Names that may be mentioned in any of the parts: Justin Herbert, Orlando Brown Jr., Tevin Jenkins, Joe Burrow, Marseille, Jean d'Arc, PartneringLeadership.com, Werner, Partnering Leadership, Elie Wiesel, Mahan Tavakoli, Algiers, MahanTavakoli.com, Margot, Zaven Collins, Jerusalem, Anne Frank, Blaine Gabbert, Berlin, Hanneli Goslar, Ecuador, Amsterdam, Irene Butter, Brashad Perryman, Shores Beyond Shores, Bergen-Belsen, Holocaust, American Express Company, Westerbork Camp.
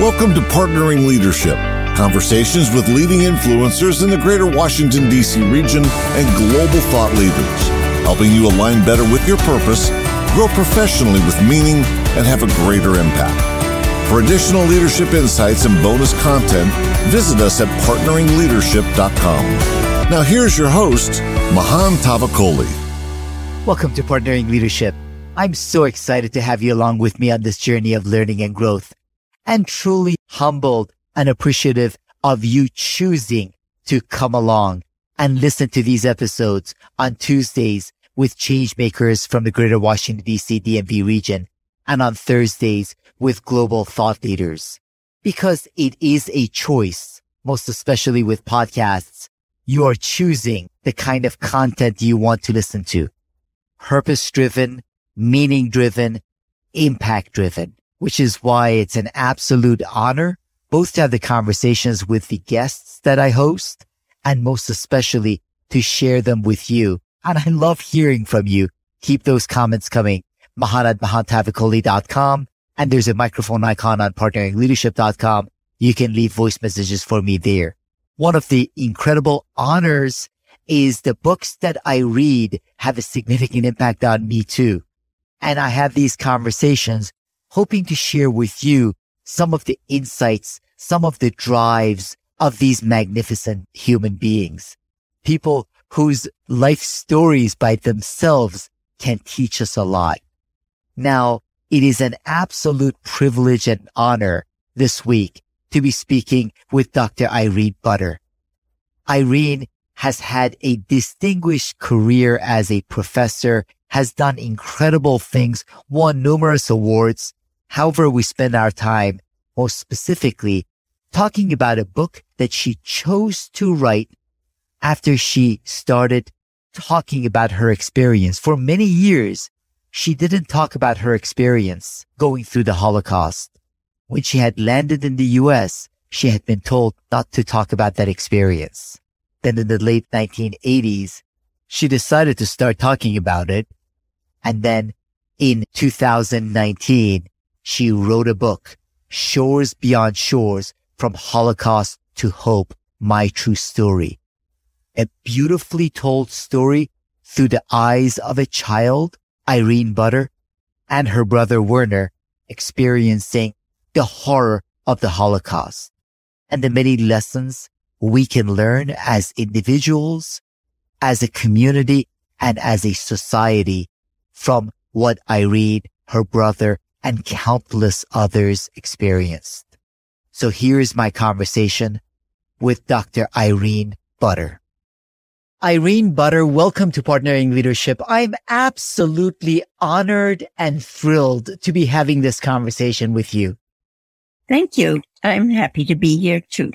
Welcome to Partnering Leadership, conversations with leading influencers in the greater Washington, D.C. region and global thought leaders, helping you align better with your purpose, grow professionally with meaning, and have a greater impact. For additional leadership insights and bonus content, visit us at PartneringLeadership.com. Now here's your host, Mahan Tavakoli. Welcome to Partnering Leadership. I'm so excited to have you along with me on this journey of learning and growth, and truly humbled and appreciative of you choosing to come along and listen to these episodes on Tuesdays with changemakers from the greater Washington, D.C. DMV region, and on Thursdays with global thought leaders. Because it is a choice, most especially with podcasts, you are choosing the kind of content you want to listen to. Purpose-driven, meaning-driven, impact-driven, which is why it's an absolute honor both to have the conversations with the guests that I host and most especially to share them with you. And I love hearing from you. Keep those comments coming. Mahan at MahanTavakoli.com, and there's a microphone icon on PartneringLeadership.com. You can leave voice messages for me there. One of the incredible honors is the books that I read have a significant impact on me too. And I have these conversations hoping to share with you some of the insights, some of the drives of these magnificent human beings, people whose life stories by themselves can teach us a lot. Now, it is an absolute privilege and honor this week to be speaking with Dr. Irene Butter. Irene has had a distinguished career as a professor, has done incredible things, won numerous awards. However, we spend our time, most specifically, talking about a book that she chose to write after she started talking about her experience. For many years, she didn't talk about her experience going through the Holocaust. When she had landed in the U.S., she had been told not to talk about that experience. Then in the late 1980s, she decided to start talking about it. And then in 2019, she wrote a book, Shores Beyond Shores, From Holocaust to Hope, My True Story. A beautifully told story through the eyes of a child, Irene Butter, and her brother Werner, experiencing the horror of the Holocaust and the many lessons we can learn as individuals, as a community, and as a society from what Irene, her brother, and countless others experienced. So here is my conversation with Dr. Irene Butter. Irene Butter, welcome to Partnering Leadership. I'm absolutely honored and thrilled to be having this conversation with you. Thank you. I'm happy to be here too.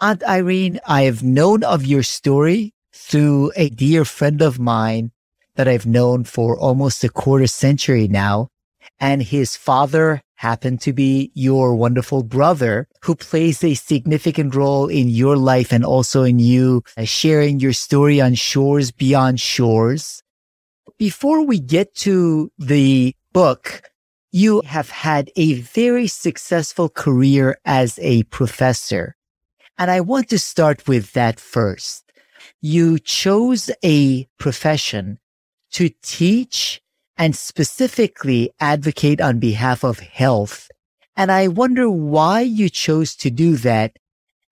Aunt Irene, I have known of your story through a dear friend of mine that I've known for almost a quarter century now. And his father happened to be your wonderful brother, who plays a significant role in your life and also in you sharing your story on Shores Beyond Shores. Before we get to the book, you have had a very successful career as a professor. And I want to start with that first. You chose a profession to teach and specifically advocate on behalf of health. And I wonder why you chose to do that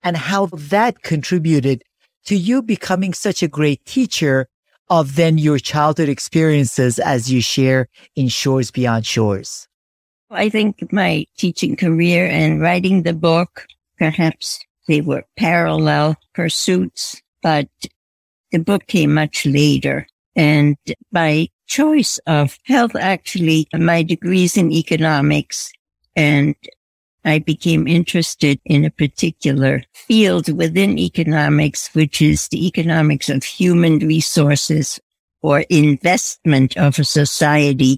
and how that contributed to you becoming such a great teacher of then your childhood experiences as you share in Shores Beyond Shores. I think my teaching career and writing the book, perhaps they were parallel pursuits, but the book came much later. And by choice of health, actually, my degree's in economics, and I became interested in a particular field within economics, which is the economics of human resources or investment of a society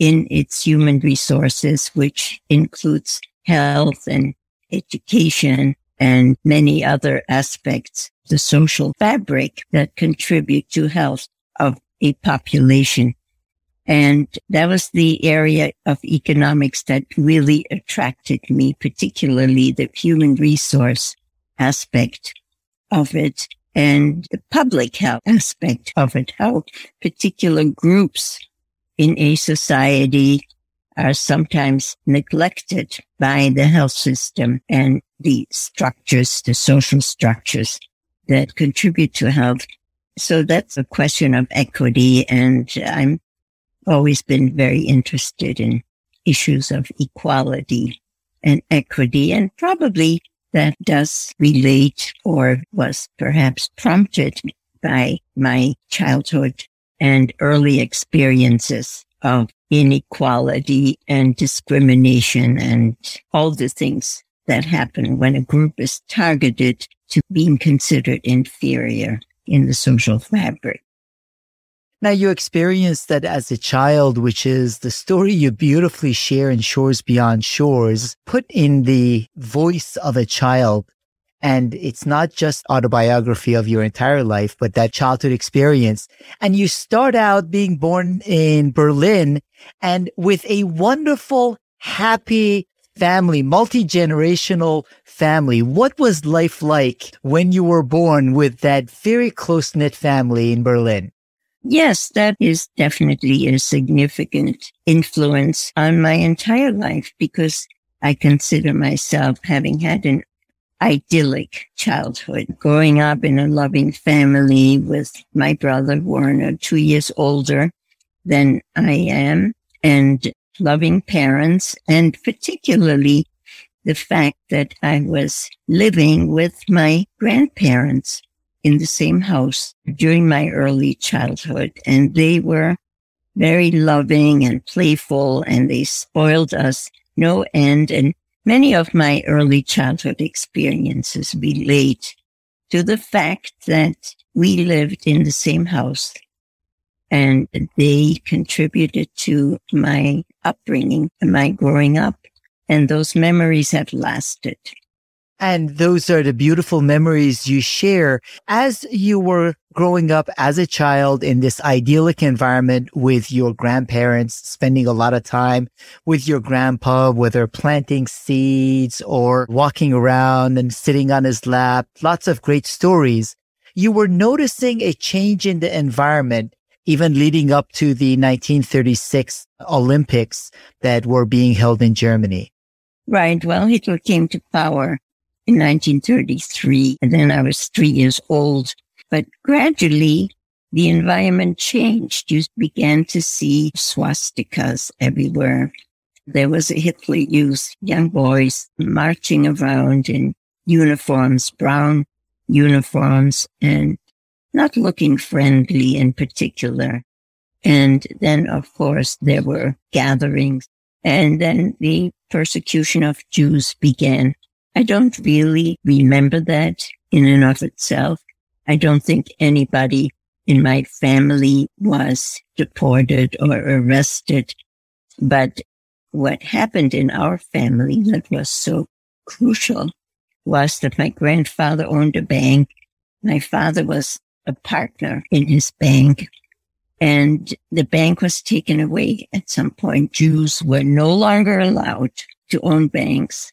in its human resources, which includes health and education and many other aspects, the social fabric that contribute to health of a population. And that was the area of economics that really attracted me, particularly the human resource aspect of it and the public health aspect of it, how particular groups in a society are sometimes neglected by the health system and the structures, the social structures that contribute to health. So that's a question of equity, and I'm always been very interested in issues of equality and equity, and probably that does relate or was perhaps prompted by my childhood and early experiences of inequality and discrimination and all the things that happen when a group is targeted to being considered inferior in the social fabric. Now, you experienced that as a child, which is the story you beautifully share in Shores Beyond Shores, put in the voice of a child. And it's not just autobiography of your entire life, but that childhood experience. And you start out being born in Berlin and with a wonderful, happy family, multi-generational family. What was life like when you were born with that very close-knit family in Berlin? Yes, that is definitely a significant influence on my entire life, because I consider myself having had an idyllic childhood, growing up in a loving family with my brother Werner, 2 years older than I am, and loving parents, and particularly the fact that I was living with my grandparents in the same house during my early childhood. And they were very loving and playful, and they spoiled us no end. And many of my early childhood experiences relate to the fact that we lived in the same house, and they contributed to my upbringing and my growing up. And those memories have lasted. And those are the beautiful memories you share. As you were growing up as a child in this idyllic environment with your grandparents, spending a lot of time with your grandpa, whether planting seeds or walking around and sitting on his lap, lots of great stories, you were noticing a change in the environment, even leading up to the 1936 Olympics that were being held in Germany. Right. Well, Hitler came to power in 1933, and then I was 3 years old. But gradually, the environment changed. You began to see swastikas everywhere. There was a Hitler Youth, young boys marching around in uniforms, brown uniforms, and not looking friendly in particular. And then, of course, there were gatherings, and then the persecution of Jews began. I don't really remember that in and of itself. I don't think anybody in my family was deported or arrested. But what happened in our family that was so crucial was that my grandfather owned a bank. My father was a partner in his bank, and the bank was taken away at some point. Jews were no longer allowed to own banks.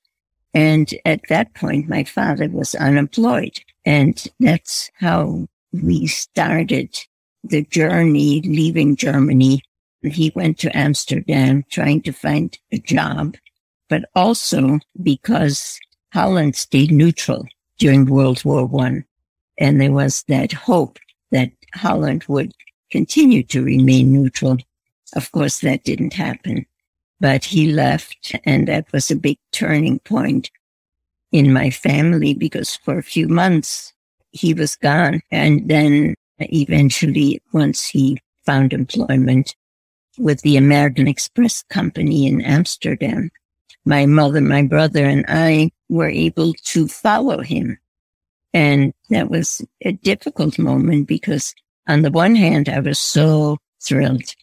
And at that point, my father was unemployed. And that's how we started the journey leaving Germany. He went to Amsterdam trying to find a job, but also because Holland stayed neutral during World War I. And there was that hope that Holland would continue to remain neutral. Of course, that didn't happen. But he left, and that was a big turning point in my family, because for a few months he was gone. And then eventually, once he found employment with the American Express Company in Amsterdam, my mother, my brother, and I were able to follow him. And that was a difficult moment, because on the one hand, I was so thrilled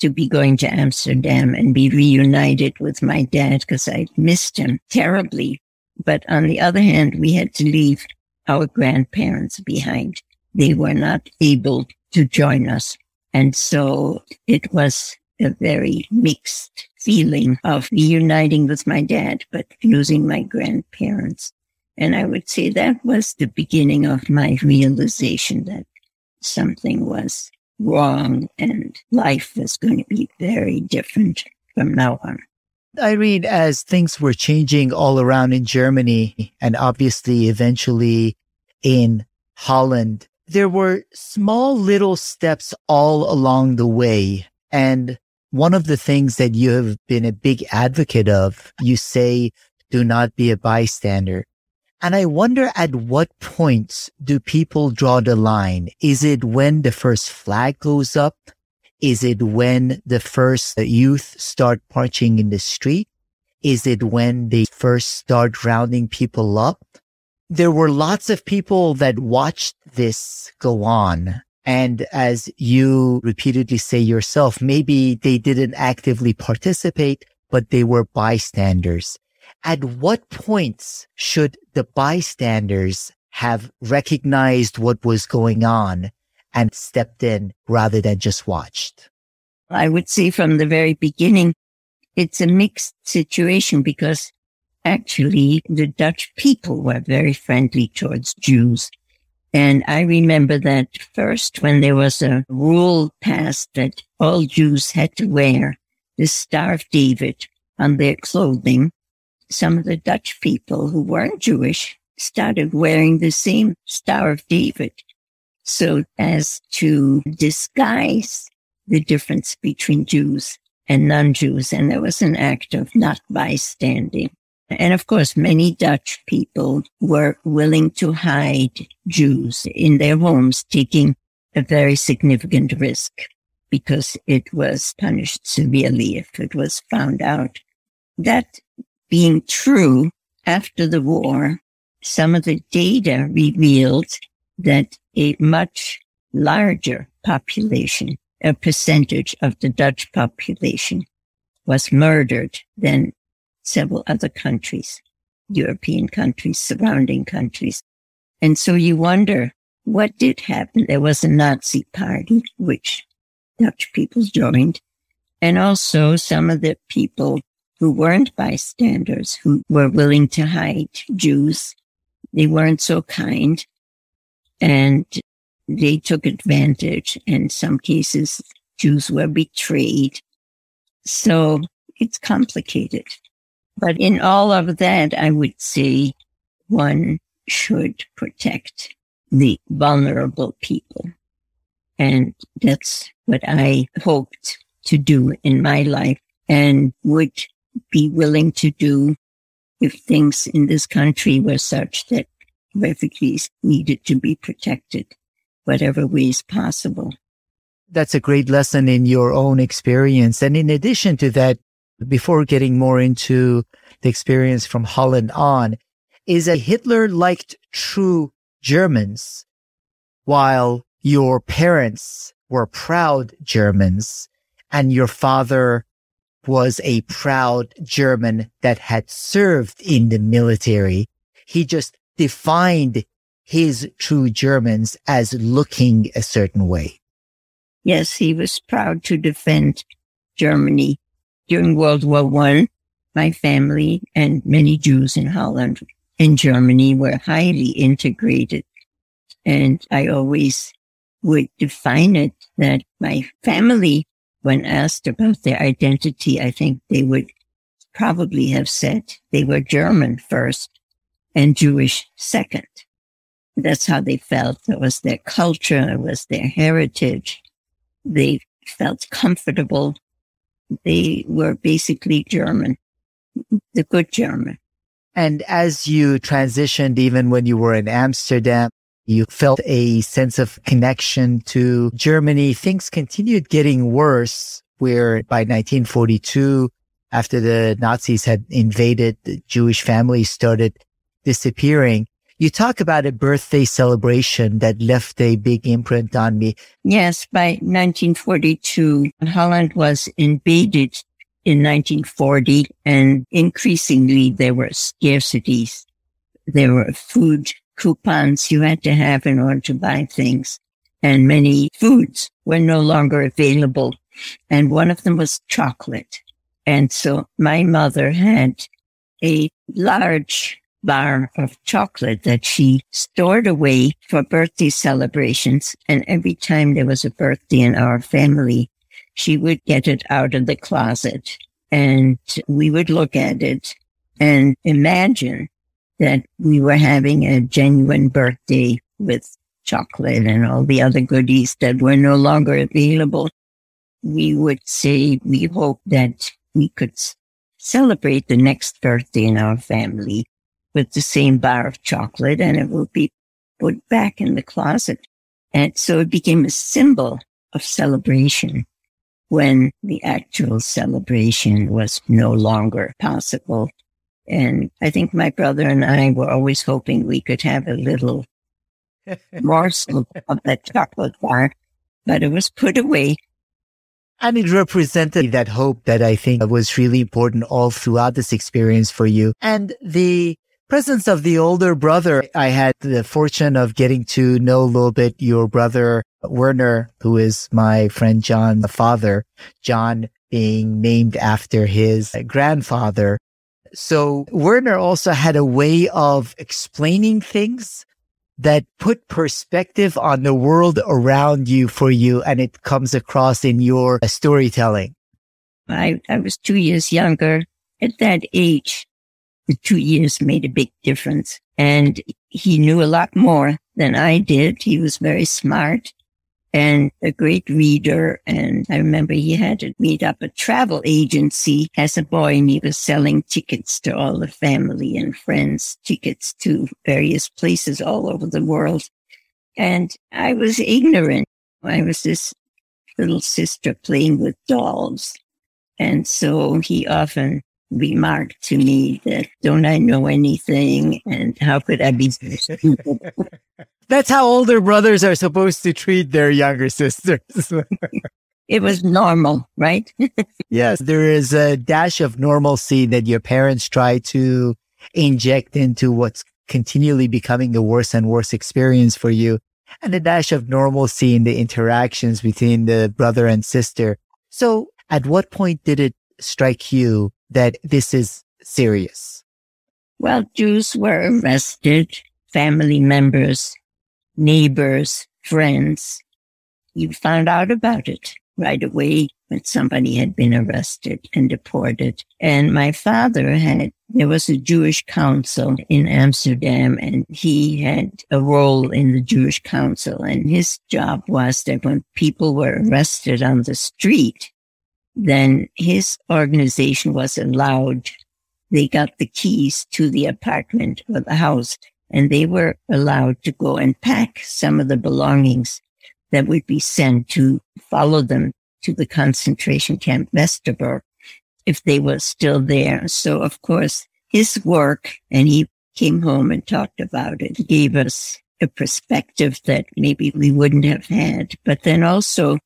to be going to Amsterdam and be reunited with my dad, because I missed him terribly. But on the other hand, we had to leave our grandparents behind. They were not able to join us And so it was a very mixed feeling of reuniting with my dad, but losing my grandparents. And I would say that was the beginning of my realization that something was wrong and life was going to be very different from now on. Irene, as things were changing all around in Germany and obviously eventually in Holland, there were small little steps all along the way. And one of the things that you have been a big advocate of, you say, do not be a bystander. And I wonder, at what points do people draw the line? Is it when the first flag goes up? Is it when the first youth start marching in the street? Is it when they first start rounding people up? There were lots of people that watched this go on. And as you repeatedly say yourself, maybe they didn't actively participate, but they were bystanders. At what points should the bystanders have recognized what was going on and stepped in rather than just watched? I would say from the very beginning, it's a mixed situation, because actually the Dutch people were very friendly towards Jews. And I remember that first when there was a rule passed that all Jews had to wear the Star of David on their clothing. Some of the Dutch people who weren't Jewish started wearing the same Star of David, so as to disguise the difference between Jews and non-Jews. And there was an act of not bystanding. And of course, many Dutch people were willing to hide Jews in their homes, taking a very significant risk, because it was punished severely if it was found out. That being true, after the war, some of the data revealed that a much larger population, a percentage of the Dutch population, was murdered than several other countries, European countries, surrounding countries. And so you wonder, what did happen? There was a Nazi party, which Dutch people joined, and also some of the people who weren't bystanders, who were willing to hide Jews. They weren't so kind, and they took advantage. In some cases, Jews were betrayed. So it's complicated. But in all of that, I would say one should protect the vulnerable people. And that's what I hoped to do in my life, and would be willing to do if things in this country were such that refugees needed to be protected, whatever ways possible. That's a great lesson in your own experience. And in addition to that, before getting more into the experience from Holland on, is that Hitler liked true Germans, while your parents were proud Germans, and your father was a proud German that had served in the military. He just defined his true Germans as looking a certain way. Yes, he was proud to defend Germany. During World War I, my family and many Jews in Holland and Germany were highly integrated. And I always would define it that my family, when asked about their identity, I think they would probably have said they were German first and Jewish second. That's how they felt. It was their culture. It was their heritage. They felt comfortable. They were basically German, the good German. And as you transitioned, even when you were in Amsterdam, you felt a sense of connection to Germany. Things continued getting worse, where by 1942, after the Nazis had invaded, the Jewish families started disappearing. You talk about a birthday celebration that left a big imprint on me. Yes, by 1942, Holland was invaded in 1940, and increasingly there were scarcities. There were food coupons you had to have in order to buy things. and many foods were no longer available. And one of them was chocolate. And so my mother had a large bar of chocolate that she stored away for birthday celebrations. And every time there was a birthday in our family, she would get it out of the closet and we would look at it and imagine that we were having a genuine birthday with chocolate and all the other goodies that were no longer available. We would say we hope that we could celebrate the next birthday in our family with the same bar of chocolate, and it will be put back in the closet. And so it became a symbol of celebration when the actual celebration was no longer possible. And I think my brother and I were always hoping we could have a little morsel of that chocolate bar, but it was put away. And it represented that hope that I think was really important all throughout this experience for you. And the presence of the older brother, I had the fortune of getting to know a little bit your brother, Werner, who is my friend John's father, John being named after his grandfather. So Werner also had a way of explaining things that put perspective on the world around you for you, and it comes across in your storytelling. I was 2 years younger. At that age, the 2 years made a big difference. And he knew a lot more than I did. He was very smart and a great reader. And I remember he had to meet up a travel agency as a boy, and he was selling tickets to all the family and friends, tickets to various places all over the world. And I was ignorant. I was this little sister playing with dolls. And so he often remarked to me that, don't I know anything? And how could I be stupid? That's how older brothers are supposed to treat their younger sisters. It was normal, right? Yes, there is a dash of normalcy that your parents try to inject into what's continually becoming a worse and worse experience for you, and a dash of normalcy in the interactions between the brother and sister. So at what point did it strike you that this is serious? Well, Jews were arrested, family members, neighbors, friends. You found out about it right away when somebody had been arrested and deported. And my father there was a Jewish council in Amsterdam, and he had a role in the Jewish council. And his job was that when people were arrested on the street, then his organization was allowed. They got the keys to the apartment or the house, and they were allowed to go and pack some of the belongings that would be sent to follow them to the concentration camp Westerbork if they were still there. So, of course, his work, and he came home and talked about it, gave us a perspective that maybe we wouldn't have had. But then also,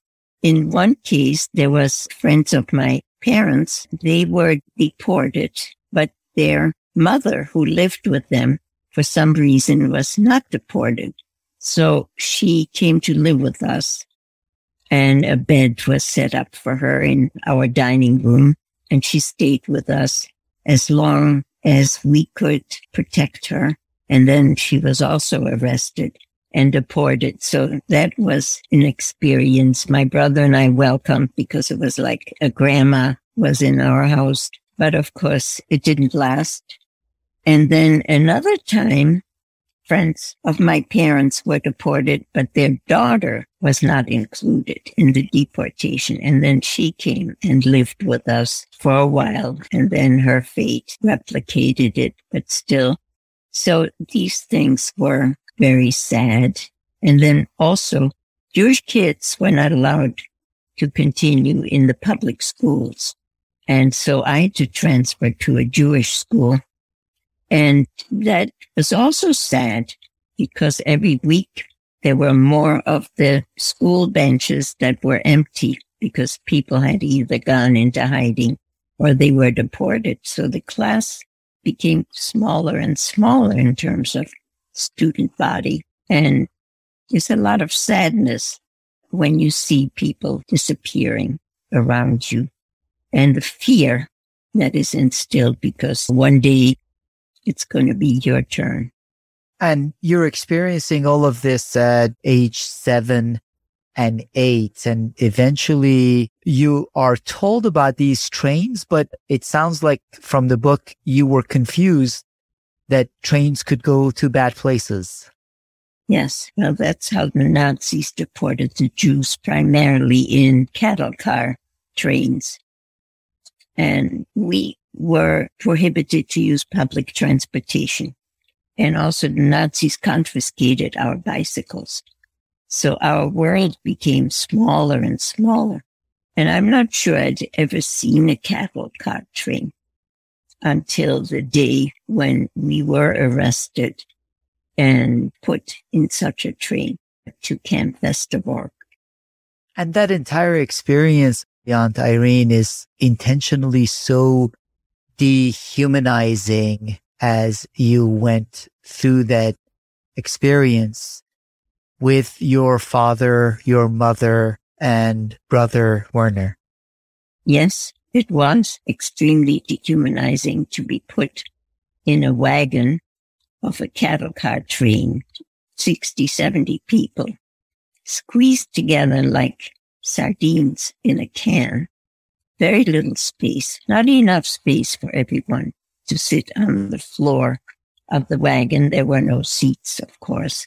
in one case, there was friends of my parents. They were deported, but their mother, who lived with them, for some reason was not deported. So she came to live with us, and a bed was set up for her in our dining room. And she stayed with us as long as we could protect her. And then she was also arrested and deported. So that was an experience my brother and I welcomed, because it was like a grandma was in our house. But of course, it didn't last. And then another time, friends of my parents were deported, but their daughter was not included in the deportation. And then she came and lived with us for a while. And then her fate replicated it, but still. So these things were very sad. And then also, Jewish kids were not allowed to continue in the public schools. And so I had to transfer to a Jewish school. And that was also sad, because every week there were more of the school benches that were empty because people had either gone into hiding or they were deported. So the class became smaller and smaller in terms of student body. And There's a lot of sadness when you see people disappearing around you, and the fear that is instilled because one day it's going to be your turn. And you're experiencing all of this at age 7 and 8, and eventually you are told about these trains, but it sounds like from the book you were confused that trains could go to bad places. Yes, well, that's how the Nazis deported the Jews, primarily in cattle car trains. And we were prohibited to use public transportation. And also the Nazis confiscated our bicycles. So our world became smaller and smaller. And I'm not sure I'd ever seen a cattle car train until the day when we were arrested and put in such a train to Camp Westerbork. And that entire experience, Aunt Irene, is intentionally so dehumanizing as you went through that experience with your father, your mother, and brother Werner. Yes, it was extremely dehumanizing to be put in a wagon of a cattle car train, 60, 70 people, squeezed together like sardines in a can. Very little space, not enough space for everyone to sit on the floor of the wagon. There were no seats, of course,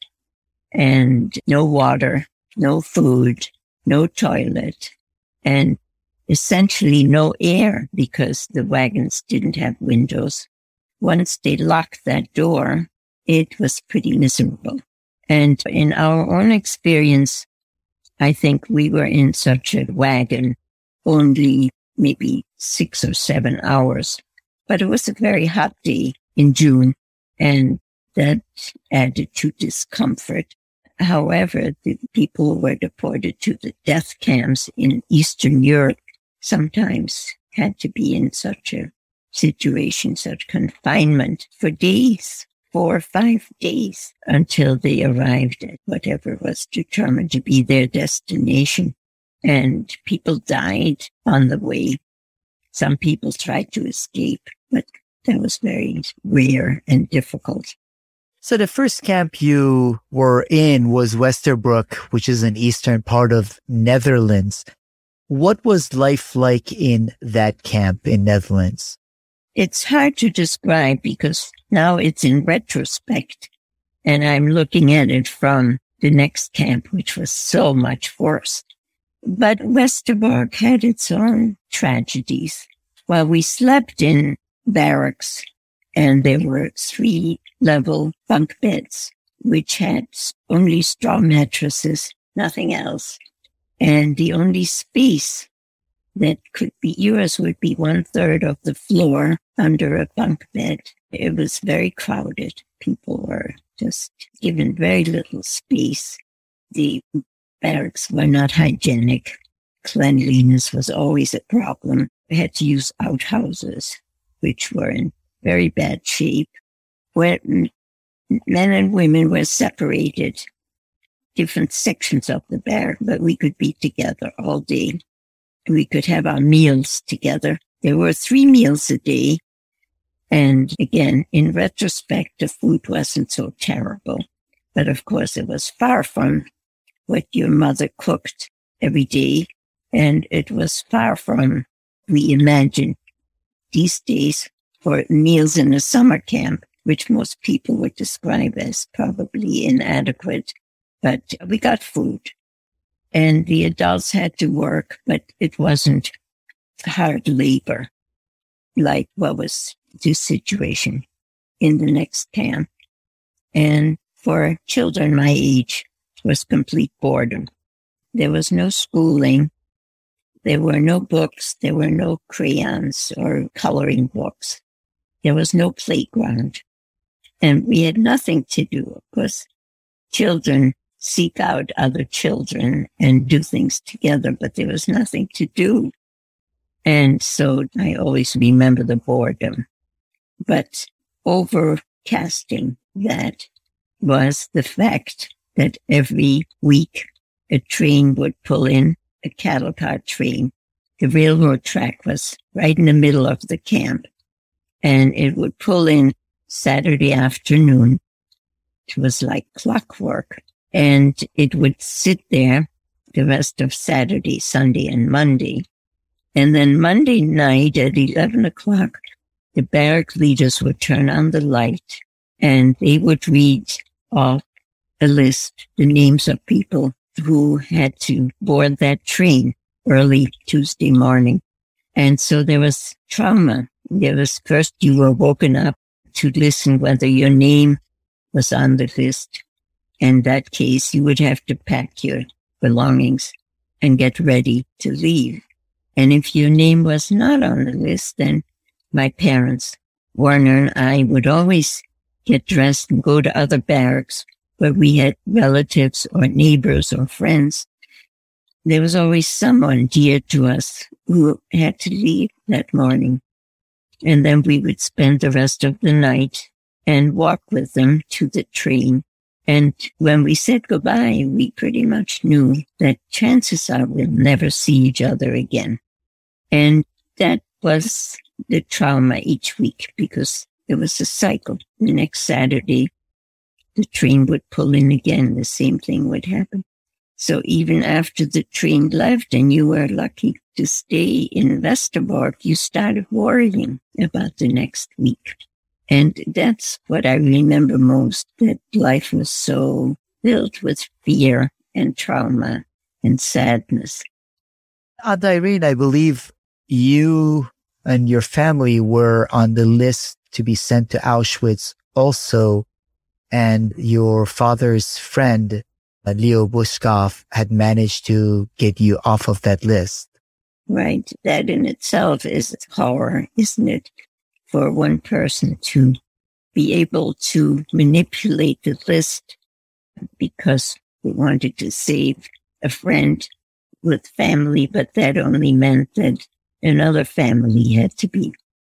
and no water, no food, no toilet, and essentially no air because the wagons didn't have windows. Once they locked that door, it was pretty miserable. And in our own experience, I think we were in such a wagon only maybe 6 or 7 hours. But it was a very hot day in June, and that added to discomfort. However, the people who were deported to the death camps in Eastern Europe sometimes had to be in such a situation, such confinement for days, 4 or 5 days, until they arrived at whatever was determined to be their destination. And people died on the way. Some people tried to escape, but that was very rare and difficult. So the first camp you were in was Westerbork, which is an eastern part of Netherlands. What was life like in that camp in Netherlands? It's hard to describe because now it's in retrospect, and I'm looking at it from the next camp, which was so much worse. But Westerbork had its own tragedies. While we slept in barracks, and there were 3-level bunk beds, which had only straw mattresses, nothing else. And the only space that could be yours would be 1/3 of the floor under a bunk bed. It was very crowded. People were just given very little space. The barracks were not hygienic. Cleanliness was always a problem. We had to use outhouses, which were in very bad shape, where men and women were separated, different sections of the barrack, but we could be together all day. We could have our meals together. There were 3 meals a day. And again, in retrospect, the food wasn't so terrible. But of course, it was far from what your mother cooked every day. And it was far from, we imagine, these days for meals in a summer camp, which most people would describe as probably inadequate. But we got food. And the adults had to work, but it wasn't hard labor like what was the situation in the next camp. And for children my age, it was complete boredom. There was no schooling. There were no books. There were no crayons or coloring books. There was no playground. And we had nothing to do. Of course, children seek out other children and do things together, but there was nothing to do. And so I always remember the boredom. But overcasting that was the fact that every week a train would pull in, a cattle car train. The railroad track was right in the middle of the camp, and it would pull in Saturday afternoon. It was like clockwork, and it would sit there the rest of Saturday, Sunday, and Monday. And then Monday night at 11 o'clock, the barrack leaders would turn on the light, and they would read off a list, the names of people who had to board that train early Tuesday morning. And so there was trauma. There was, first you were woken up to listen whether your name was on the list. In that case, you would have to pack your belongings and get ready to leave. And if your name was not on the list, then my parents, Werner and I, would always get dressed and go to other barracks where we had relatives or neighbors or friends. There was always someone dear to us who had to leave that morning. And then we would spend the rest of the night and walk with them to the train. And when we said goodbye, we pretty much knew that chances are we'll never see each other again. And that was the trauma each week, because it was a cycle. The next Saturday, the train would pull in again. The same thing would happen. So even after the train left and you were lucky to stay in Westerbork, you started worrying about the next week. And that's what I remember most, that life was so filled with fear and trauma and sadness. Aunt Irene, I believe you and your family were on the list to be sent to Auschwitz also, and your father's friend, Leo Bushkov, had managed to get you off of that list. Right. That in itself is horror, isn't it? For one person to be able to manipulate the list because they wanted to save a friend with family, but that only meant that another family had to be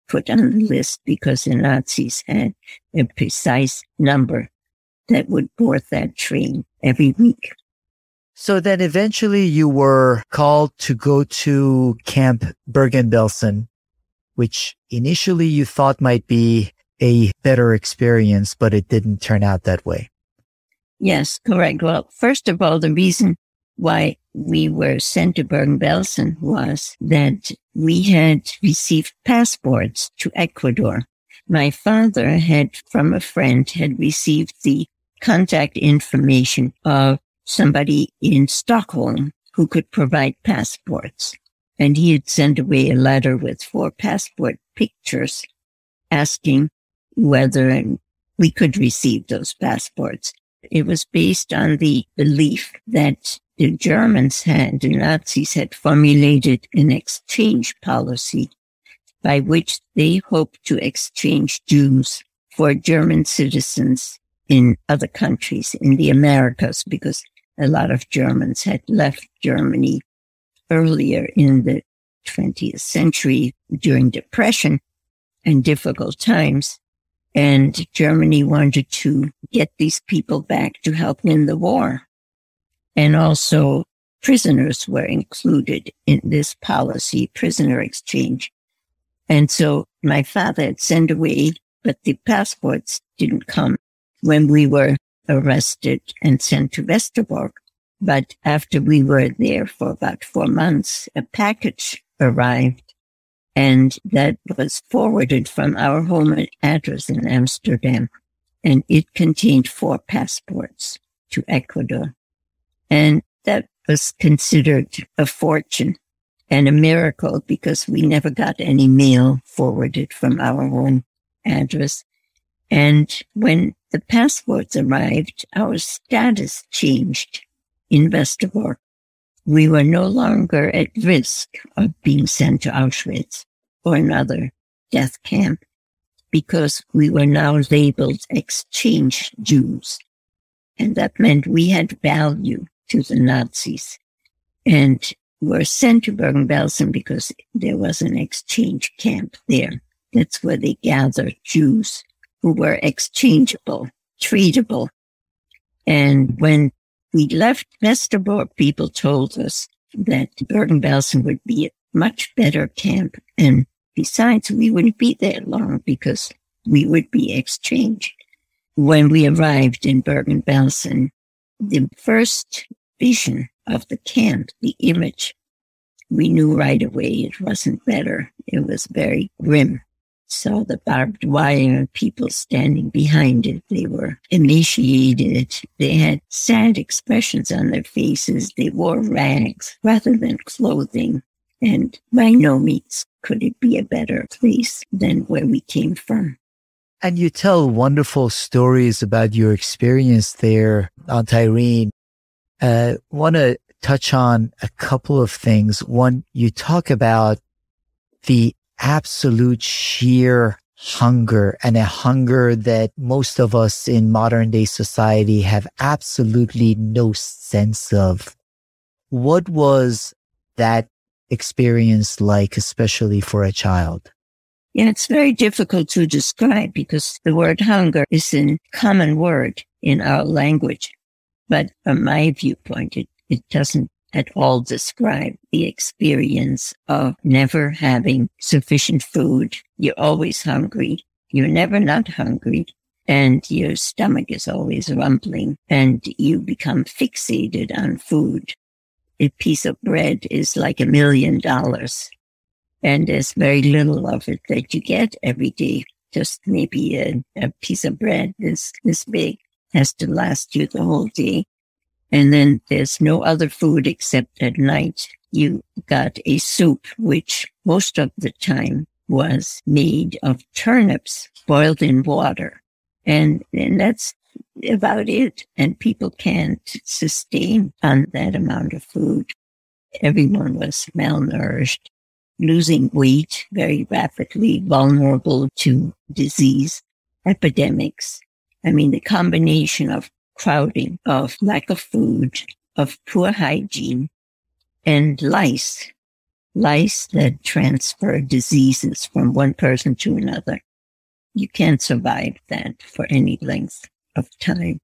put on the list because the Nazis had a precise number that would board that train every week. So then eventually you were called to go to Camp Bergen-Belsen, which initially you thought might be a better experience, but it didn't turn out that way. Yes, correct. Well, first of all, the reason why we were sent to Bergen-Belsen was that we had received passports to Ecuador. My father had, from a friend, had received the contact information of somebody in Stockholm who could provide passports. And he had sent away a letter with 4 passport pictures asking whether we could receive those passports. It was based on the belief that the Germans had, the Nazis had formulated an exchange policy by which they hoped to exchange Jews for German citizens in other countries, in the Americas, because a lot of Germans had left Germany earlier in the 20th century during Depression and difficult times. And Germany wanted to get these people back to help win the war. And also prisoners were included in this policy, prisoner exchange. And so my father had sent away, but the passports didn't come when we were arrested and sent to Westerbork. But after we were there for about 4 months, a package arrived, and that was forwarded from our home address in Amsterdam. And it contained 4 passports to Ecuador. And that was considered a fortune and a miracle, because we never got any mail forwarded from our home address. And when the passports arrived, our status changed in Westerbork. We were no longer at risk of being sent to Auschwitz or another death camp, because we were now labeled exchange Jews. And that meant we had value to the Nazis, and were sent to Bergen-Belsen because there was an exchange camp there. That's where they gathered Jews who were exchangeable, treatable. And when we left Westerbork, people told us that Bergen-Belsen would be a much better camp. And besides, we wouldn't be there long because we would be exchanged. When we arrived in Bergen-Belsen, the first vision of the camp, the image, we knew right away it wasn't better. It was very grim. Saw the barbed wire and people standing behind it. They were emaciated. They had sad expressions on their faces. They wore rags rather than clothing. And by no means could it be a better place than where we came from. And you tell wonderful stories about your experience there, Aunt Irene. Want to touch on a couple of things. One, you talk about the absolute sheer hunger, and a hunger that most of us in modern day society have absolutely no sense of. What was that experience like, especially for a child? Yeah, it's very difficult to describe because the word hunger is a common word in our language. But from my viewpoint, it doesn't at all describe the experience of never having sufficient food. You're always hungry. You're never not hungry. And your stomach is always rumbling. And you become fixated on food. A piece of bread is like $1 million. And there's very little of it that you get every day. Just maybe a piece of bread this big has to last you the whole day. And then there's no other food except at night. You got a soup, which most of the time was made of turnips boiled in water. And that's about it. And people can't sustain on that amount of food. Everyone was malnourished, losing weight very rapidly, vulnerable to disease, epidemics. I mean, the combination of crowding, of lack of food, of poor hygiene, and lice that transfer diseases from one person to another. You can't survive that for any length of time.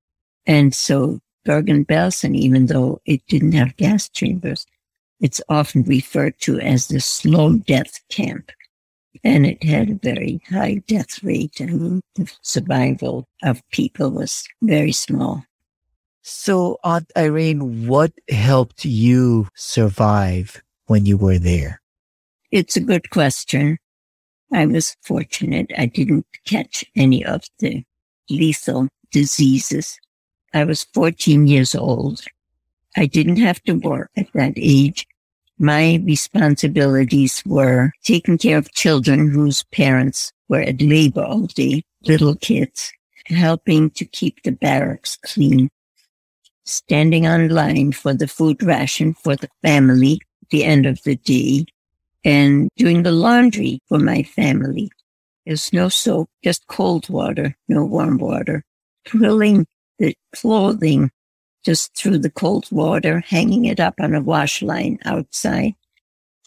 And so Bergen-Belsen, even though it didn't have gas chambers, it's often referred to as the slow death camp. And it had a very high death rate, and the survival of people was very small. So, Aunt Irene, what helped you survive when you were there? It's a good question. I was fortunate. I didn't catch any of the lethal diseases. I was 14 years old. I didn't have to work at that age. My responsibilities were taking care of children whose parents were at labor all day, little kids, helping to keep the barracks clean, standing on line for the food ration for the family at the end of the day, and doing the laundry for my family. There's no soap, just cold water, no warm water. Pulling the clothing just through the cold water, hanging it up on a wash line outside,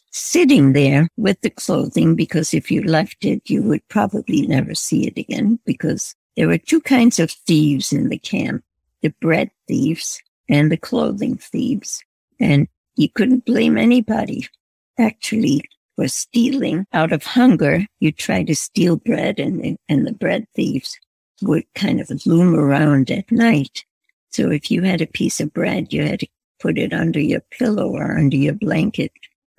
sitting there with the clothing, because if you left it, you would probably never see it again, because there were two kinds of thieves in the camp, the bread thieves and the clothing thieves. And you couldn't blame anybody, actually, for stealing. Out of hunger, you try to steal bread, and the bread thieves would kind of loom around at night. So if you had a piece of bread, you had to put it under your pillow or under your blanket.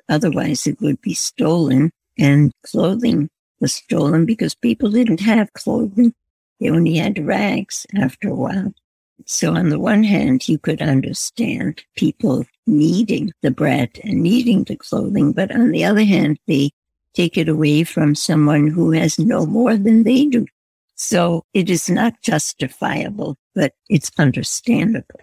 Otherwise, it would be stolen. And clothing was stolen because people didn't have clothing. They only had rags after a while. So on the one hand, you could understand people needing the bread and needing the clothing. But on the other hand, they take it away from someone who has no more than they do. So it is not justifiable, but it's understandable.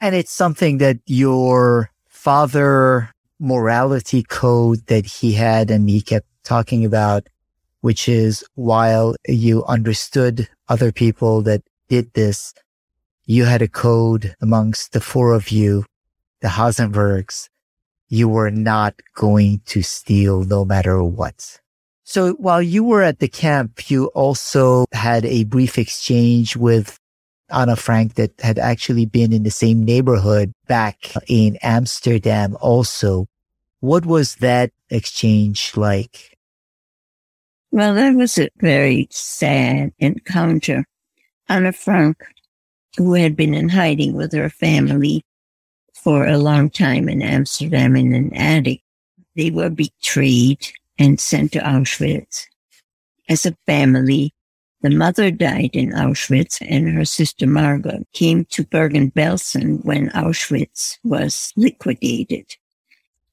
And it's something that your father morality code that he had and he kept talking about, which is while you understood other people that did this, you had a code amongst the four of you, the Hasenbergs, you were not going to steal no matter what. So while you were at the camp, you also had a brief exchange with Anne Frank that had actually been in the same neighborhood back in Amsterdam also. What was that exchange like? Well, that was a very sad encounter. Anne Frank, who had been in hiding with her family for a long time in Amsterdam in an attic, they were betrayed and sent to Auschwitz. As a family, the mother died in Auschwitz, and her sister Margot came to Bergen-Belsen when Auschwitz was liquidated.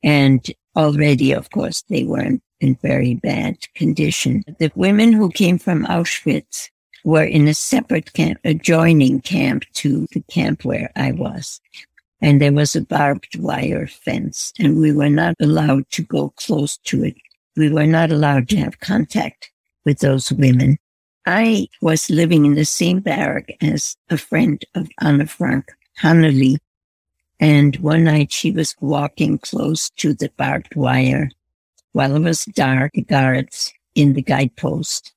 And already, of course, they were in very bad condition. The women who came from Auschwitz were in a separate camp, adjoining camp to the camp where I was. And there was a barbed wire fence, and we were not allowed to go close to it. We were not allowed to have contact with those women. I was living in the same barrack as a friend of Anne Frank, Hanneli, and one night she was walking close to the barbed wire. While it was dark, the guards in the guidepost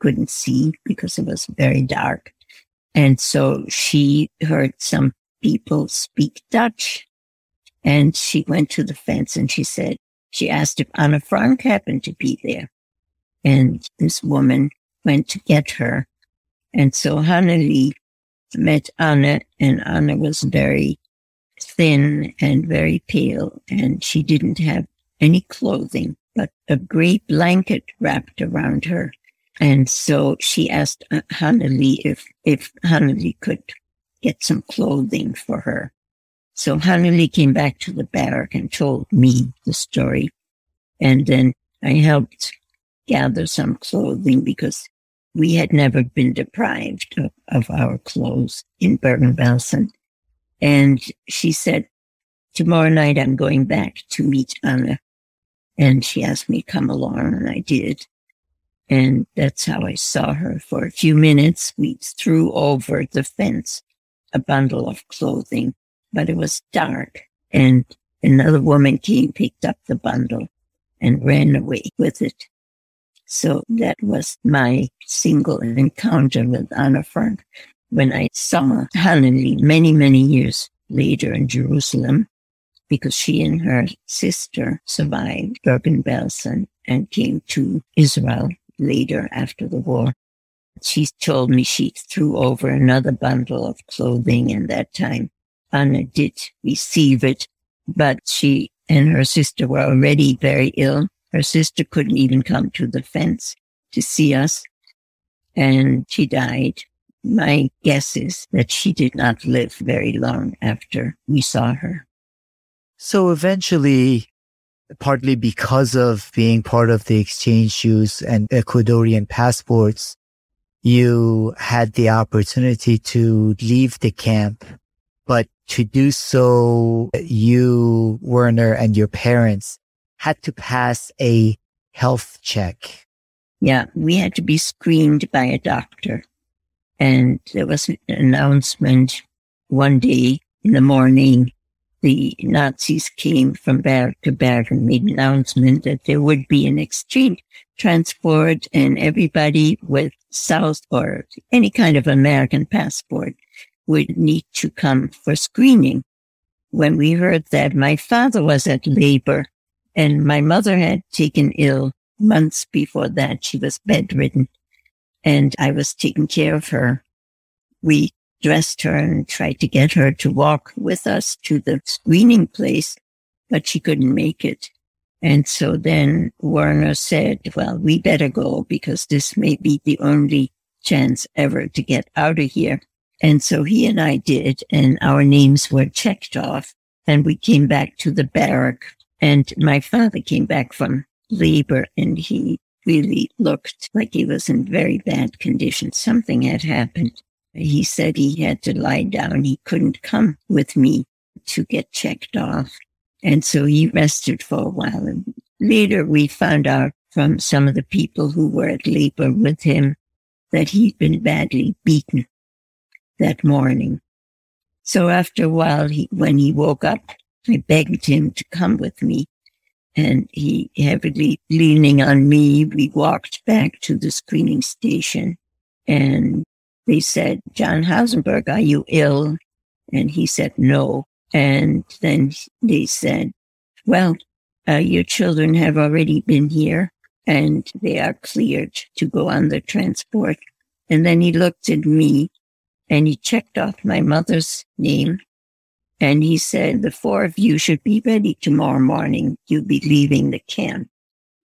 couldn't see because it was very dark. And so she heard some people speak Dutch, and she went to the fence and she asked if Anne Frank happened to be there. And this woman went to get her. And so Hanneli met Anne, and Anne was very thin and very pale, and she didn't have any clothing, but a gray blanket wrapped around her. And so she asked Hanneli if Hanneli could get some clothing for her. So Hanneli came back to the barrack and told me the story. And then I helped gather some clothing because we had never been deprived of our clothes in Bergen-Belsen. And she said, tomorrow night I'm going back to meet Anne. And she asked me to come along, and I did. And that's how I saw her. For a few minutes, we threw over the fence a bundle of clothing, but it was dark. And another woman came, picked up the bundle, and ran away with it. So that was my single encounter with Anne Frank. When I saw Hanneli many, many years later in Jerusalem, because she and her sister survived Bergen-Belsen and came to Israel later after the war, she told me she threw over another bundle of clothing, and that time Anne did receive it, but she and her sister were already very ill. Her sister couldn't even come to the fence to see us, and she died. My guess is that she did not live very long after we saw her. So eventually, partly because of being part of the exchange use and Ecuadorian passports, you had the opportunity to leave the camp. But to do so, you, Werner, and your parents had to pass a health check. Yeah, we had to be screened by a doctor. And there was an announcement one day in the morning. The Nazis came from Berg to Berg and made an announcement that there would be an exchange transport, and everybody with South or any kind of American passport would need to come for screening. When we heard that, my father was at labor, and my mother had taken ill months before that. She was bedridden, and I was taking care of her. We dressed her and tried to get her to walk with us to the screening place, but she couldn't make it. And so then Werner said, well, we better go because this may be the only chance ever to get out of here. And so he and I did, and our names were checked off, and we came back to the barrack. And my father came back from labor, and he really looked like he was in very bad condition. Something had happened. He said he had to lie down. He couldn't come with me to get checked off. And so he rested for a while. And later we found out from some of the people who were at labor with him that he'd been badly beaten that morning. So after a while, when he woke up, I begged him to come with me, and he, heavily leaning on me, we walked back to the screening station, and They said, John Hausenberg, are you ill? And he said, no. And then they said, well, your children have already been here and they are cleared to go on the transport. And then he looked at me and he checked off my mother's name. And he said, the four of you should be ready tomorrow morning. You'll be leaving the camp.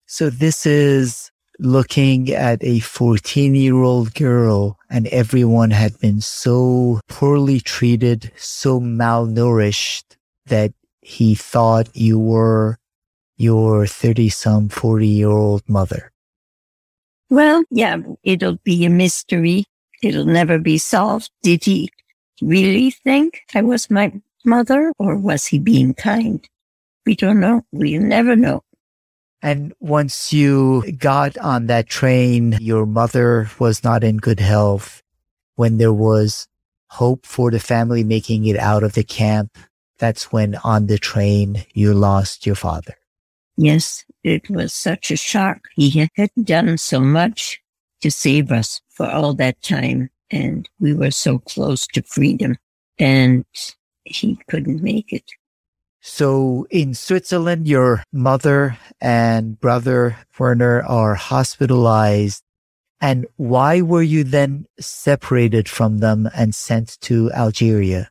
So this is looking at a 14-year-old girl, and everyone had been so poorly treated, so malnourished, that he thought you were your 30-some, 40-year-old mother. Well, yeah, it'll be a mystery. It'll never be solved. Did he really think I was my mother, or was he being kind? We don't know. We'll never know. And once you got on that train, your mother was not in good health. When there was hope for the family making it out of the camp, that's when on the train you lost your father. Yes, it was such a shock. He had done so much to save us for all that time, and we were so close to freedom, and he couldn't make it. So in Switzerland, your mother and brother Werner are hospitalized. And why were you then separated from them and sent to Algeria?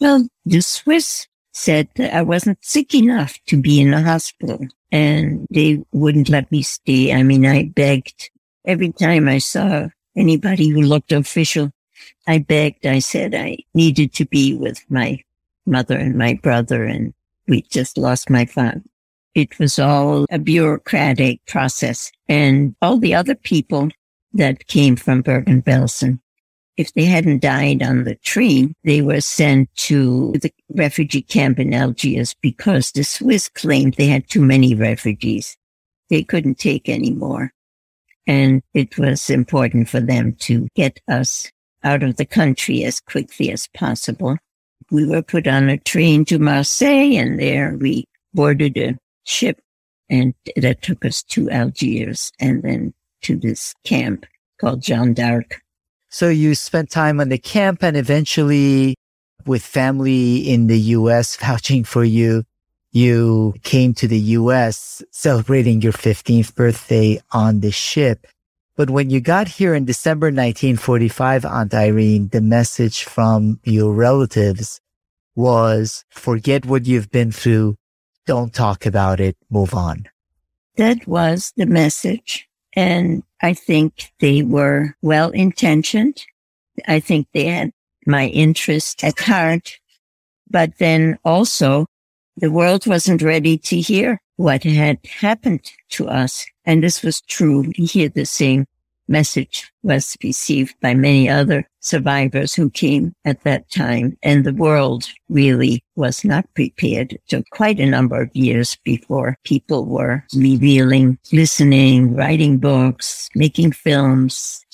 Well, the Swiss said that I wasn't sick enough to be in a hospital, and they wouldn't let me stay. I mean, I begged. Every time I saw anybody who looked official, I begged. I said I needed to be with my mother and my brother, and we just lost my father. It was all a bureaucratic process. And all the other people that came from Bergen-Belsen, if they hadn't died on the train, they were sent to the refugee camp in Algiers because the Swiss claimed they had too many refugees. They couldn't take any more. And it was important for them to get us out of the country as quickly as possible. We were put on a train to Marseille, and there we boarded a ship, and that took us to Algiers and then to this camp called Jean d'Arc. So you spent time on the camp, and eventually with family in the U.S. vouching for you, you came to the U.S. celebrating your 15th birthday on the ship. But when you got here in December 1945, Aunt Irene, the message from your relatives was, forget what you've been through. Don't talk about it. Move on. That was the message. And I think they were well-intentioned. I think they had my interest at heart. But then also, the world wasn't ready to hear what had happened to us. And this was true. Here, the same message was received by many other survivors who came at that time. And the world really was not prepared. It took quite a number of years before people were revealing, listening, writing books, making films,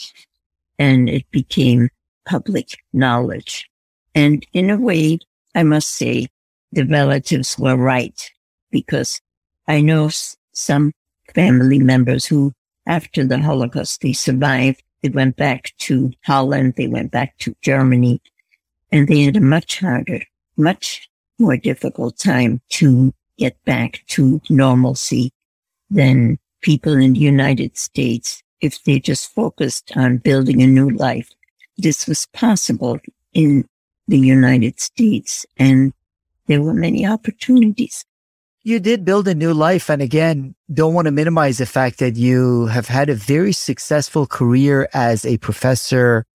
and it became public knowledge. And in a way, I must say, the relatives were right, because I know some family members who, after the Holocaust, they survived. They went back to Holland. They went back to Germany, and they had a much harder, much more difficult time to get back to normalcy than people in the United States if they just focused on building a new life. This was possible in the United States, and there were many opportunities. You did build a new life. And again, don't want to minimize the fact that you have had a very successful career as a professor,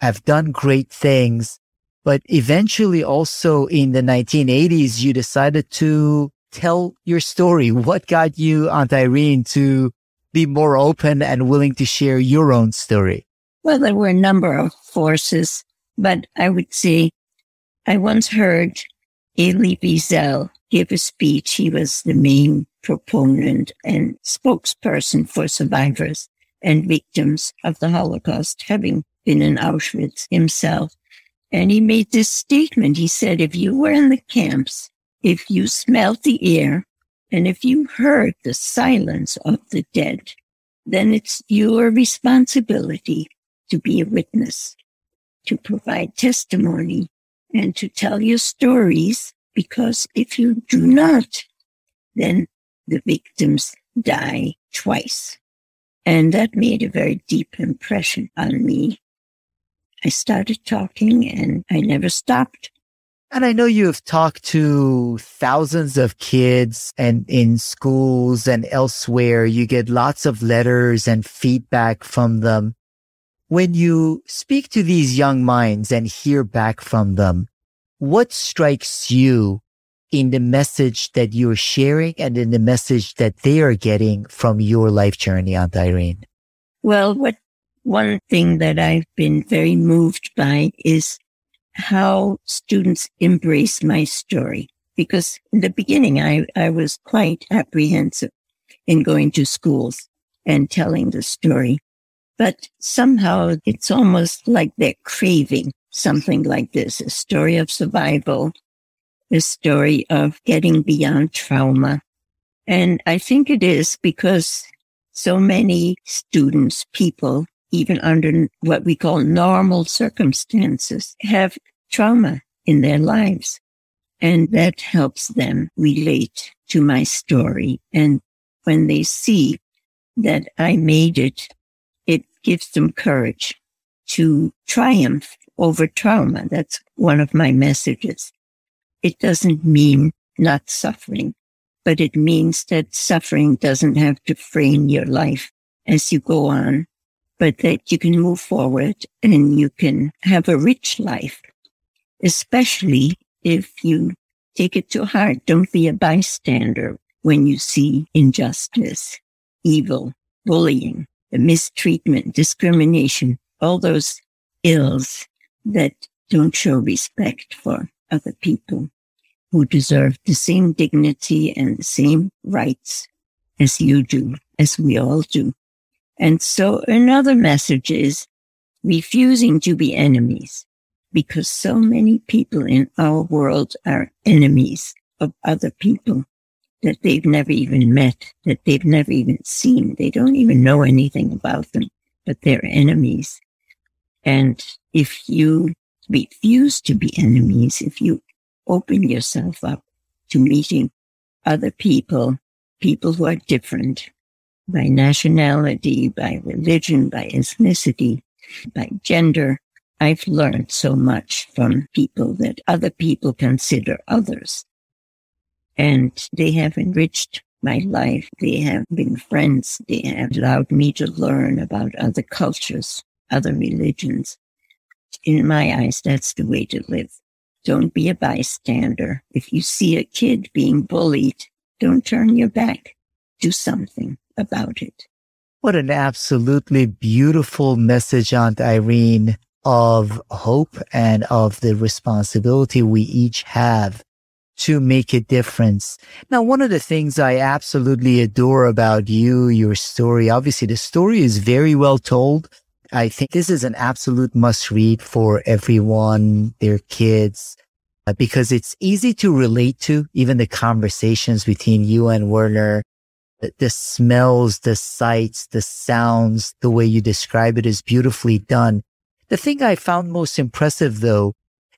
have done great things. But eventually also in the 1980s, you decided to tell your story. What got you, Aunt Irene, to be more open and willing to share your own story? Well, there were a number of forces, but I would say I once heard Elie Wiesel gave a speech. He was the main proponent and spokesperson for survivors and victims of the Holocaust, having been in Auschwitz himself. And he made this statement. He said, if you were in the camps, if you smelled the air, and if you heard the silence of the dead, then it's your responsibility to be a witness, to provide testimony, and to tell your stories, because if you do not, then the victims die twice. And that made a very deep impression on me. I started talking and I never stopped. And I know you have talked to thousands of kids and in schools and elsewhere. You get lots of letters and feedback from them. When you speak to these young minds and hear back from them, what strikes you in the message that you're sharing and in the message that they are getting from your life journey, Aunt Irene? Well, one thing that I've been very moved by is how students embrace my story. Because in the beginning, I was quite apprehensive in going to schools and telling the story. But somehow it's almost like they're craving something like this, a story of survival, a story of getting beyond trauma. And I think it is because so many students, people, even under what we call normal circumstances, have trauma in their lives. And that helps them relate to my story. And when they see that I made it, it gives them courage to triumph over trauma. That's one of my messages. It doesn't mean not suffering, but it means that suffering doesn't have to frame your life as you go on, but that you can move forward and you can have a rich life, especially if you take it to heart. Don't be a bystander when you see injustice, evil, bullying, mistreatment, discrimination, all those ills that don't show respect for other people who deserve the same dignity and the same rights as you do, as we all do. And so another message is refusing to be enemies, because so many people in our world are enemies of other people that they've never even met, that they've never even seen. They don't even know anything about them, but they're enemies. And if you refuse to be enemies, if you open yourself up to meeting other people, people who are different, by nationality, by religion, by ethnicity, by gender. I've learned so much from people that other people consider others. And they have enriched my life. They have been friends. They have allowed me to learn about other cultures, other religions. In my eyes, that's the way to live. Don't be a bystander. If you see a kid being bullied, don't turn your back. Do something about it. What an absolutely beautiful message, Aunt Irene, of hope and of the responsibility we each have to make a difference. Now, one of the things I absolutely adore about you, your story, obviously the story is very well told. I think this is an absolute must read for everyone, their kids, because it's easy to relate to, even the conversations between you and Werner. The smells, the sights, the sounds, the way you describe it is beautifully done. The thing I found most impressive, though,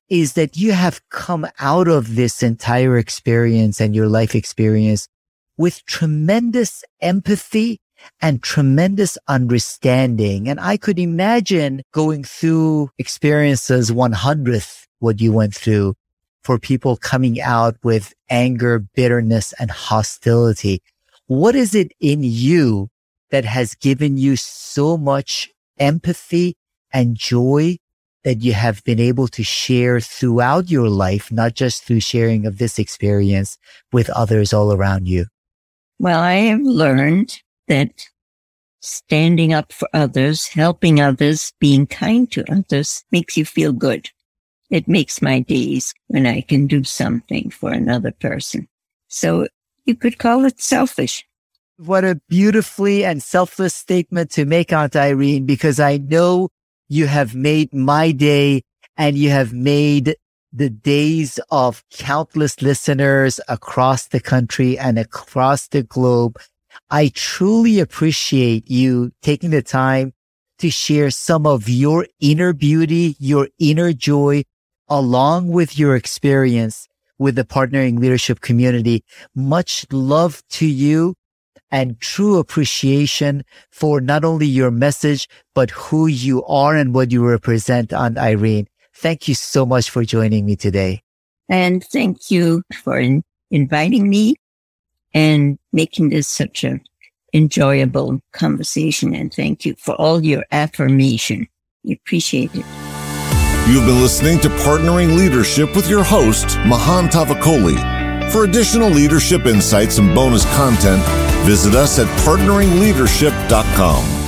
is that you have come out of this entire experience and your life experience with tremendous empathy and tremendous understanding. And I could imagine going through experiences 100th what you went through for people coming out with anger, bitterness, and hostility. What is it in you that has given you so much empathy and joy that you have been able to share throughout your life, not just through sharing of this experience with others all around you? Well, I have learned that standing up for others, helping others, being kind to others makes you feel good. It makes my days when I can do something for another person. So you could call it selfish. What a beautifully and selfless statement to make, Aunt Irene, because I know you have made my day and you have made the days of countless listeners across the country and across the globe. I truly appreciate you taking the time to share some of your inner beauty, your inner joy, along with your experience with the Partnering Leadership community. Much love to you and true appreciation for not only your message, but who you are and what you represent, Aunt Irene. Thank you so much for joining me today. And thank you for inviting me and making this such an enjoyable conversation. And thank you for all your affirmation. We appreciate it. You've been listening to Partnering Leadership with your host, Mahan Tavakoli. For additional leadership insights and bonus content, visit us at PartneringLeadership.com.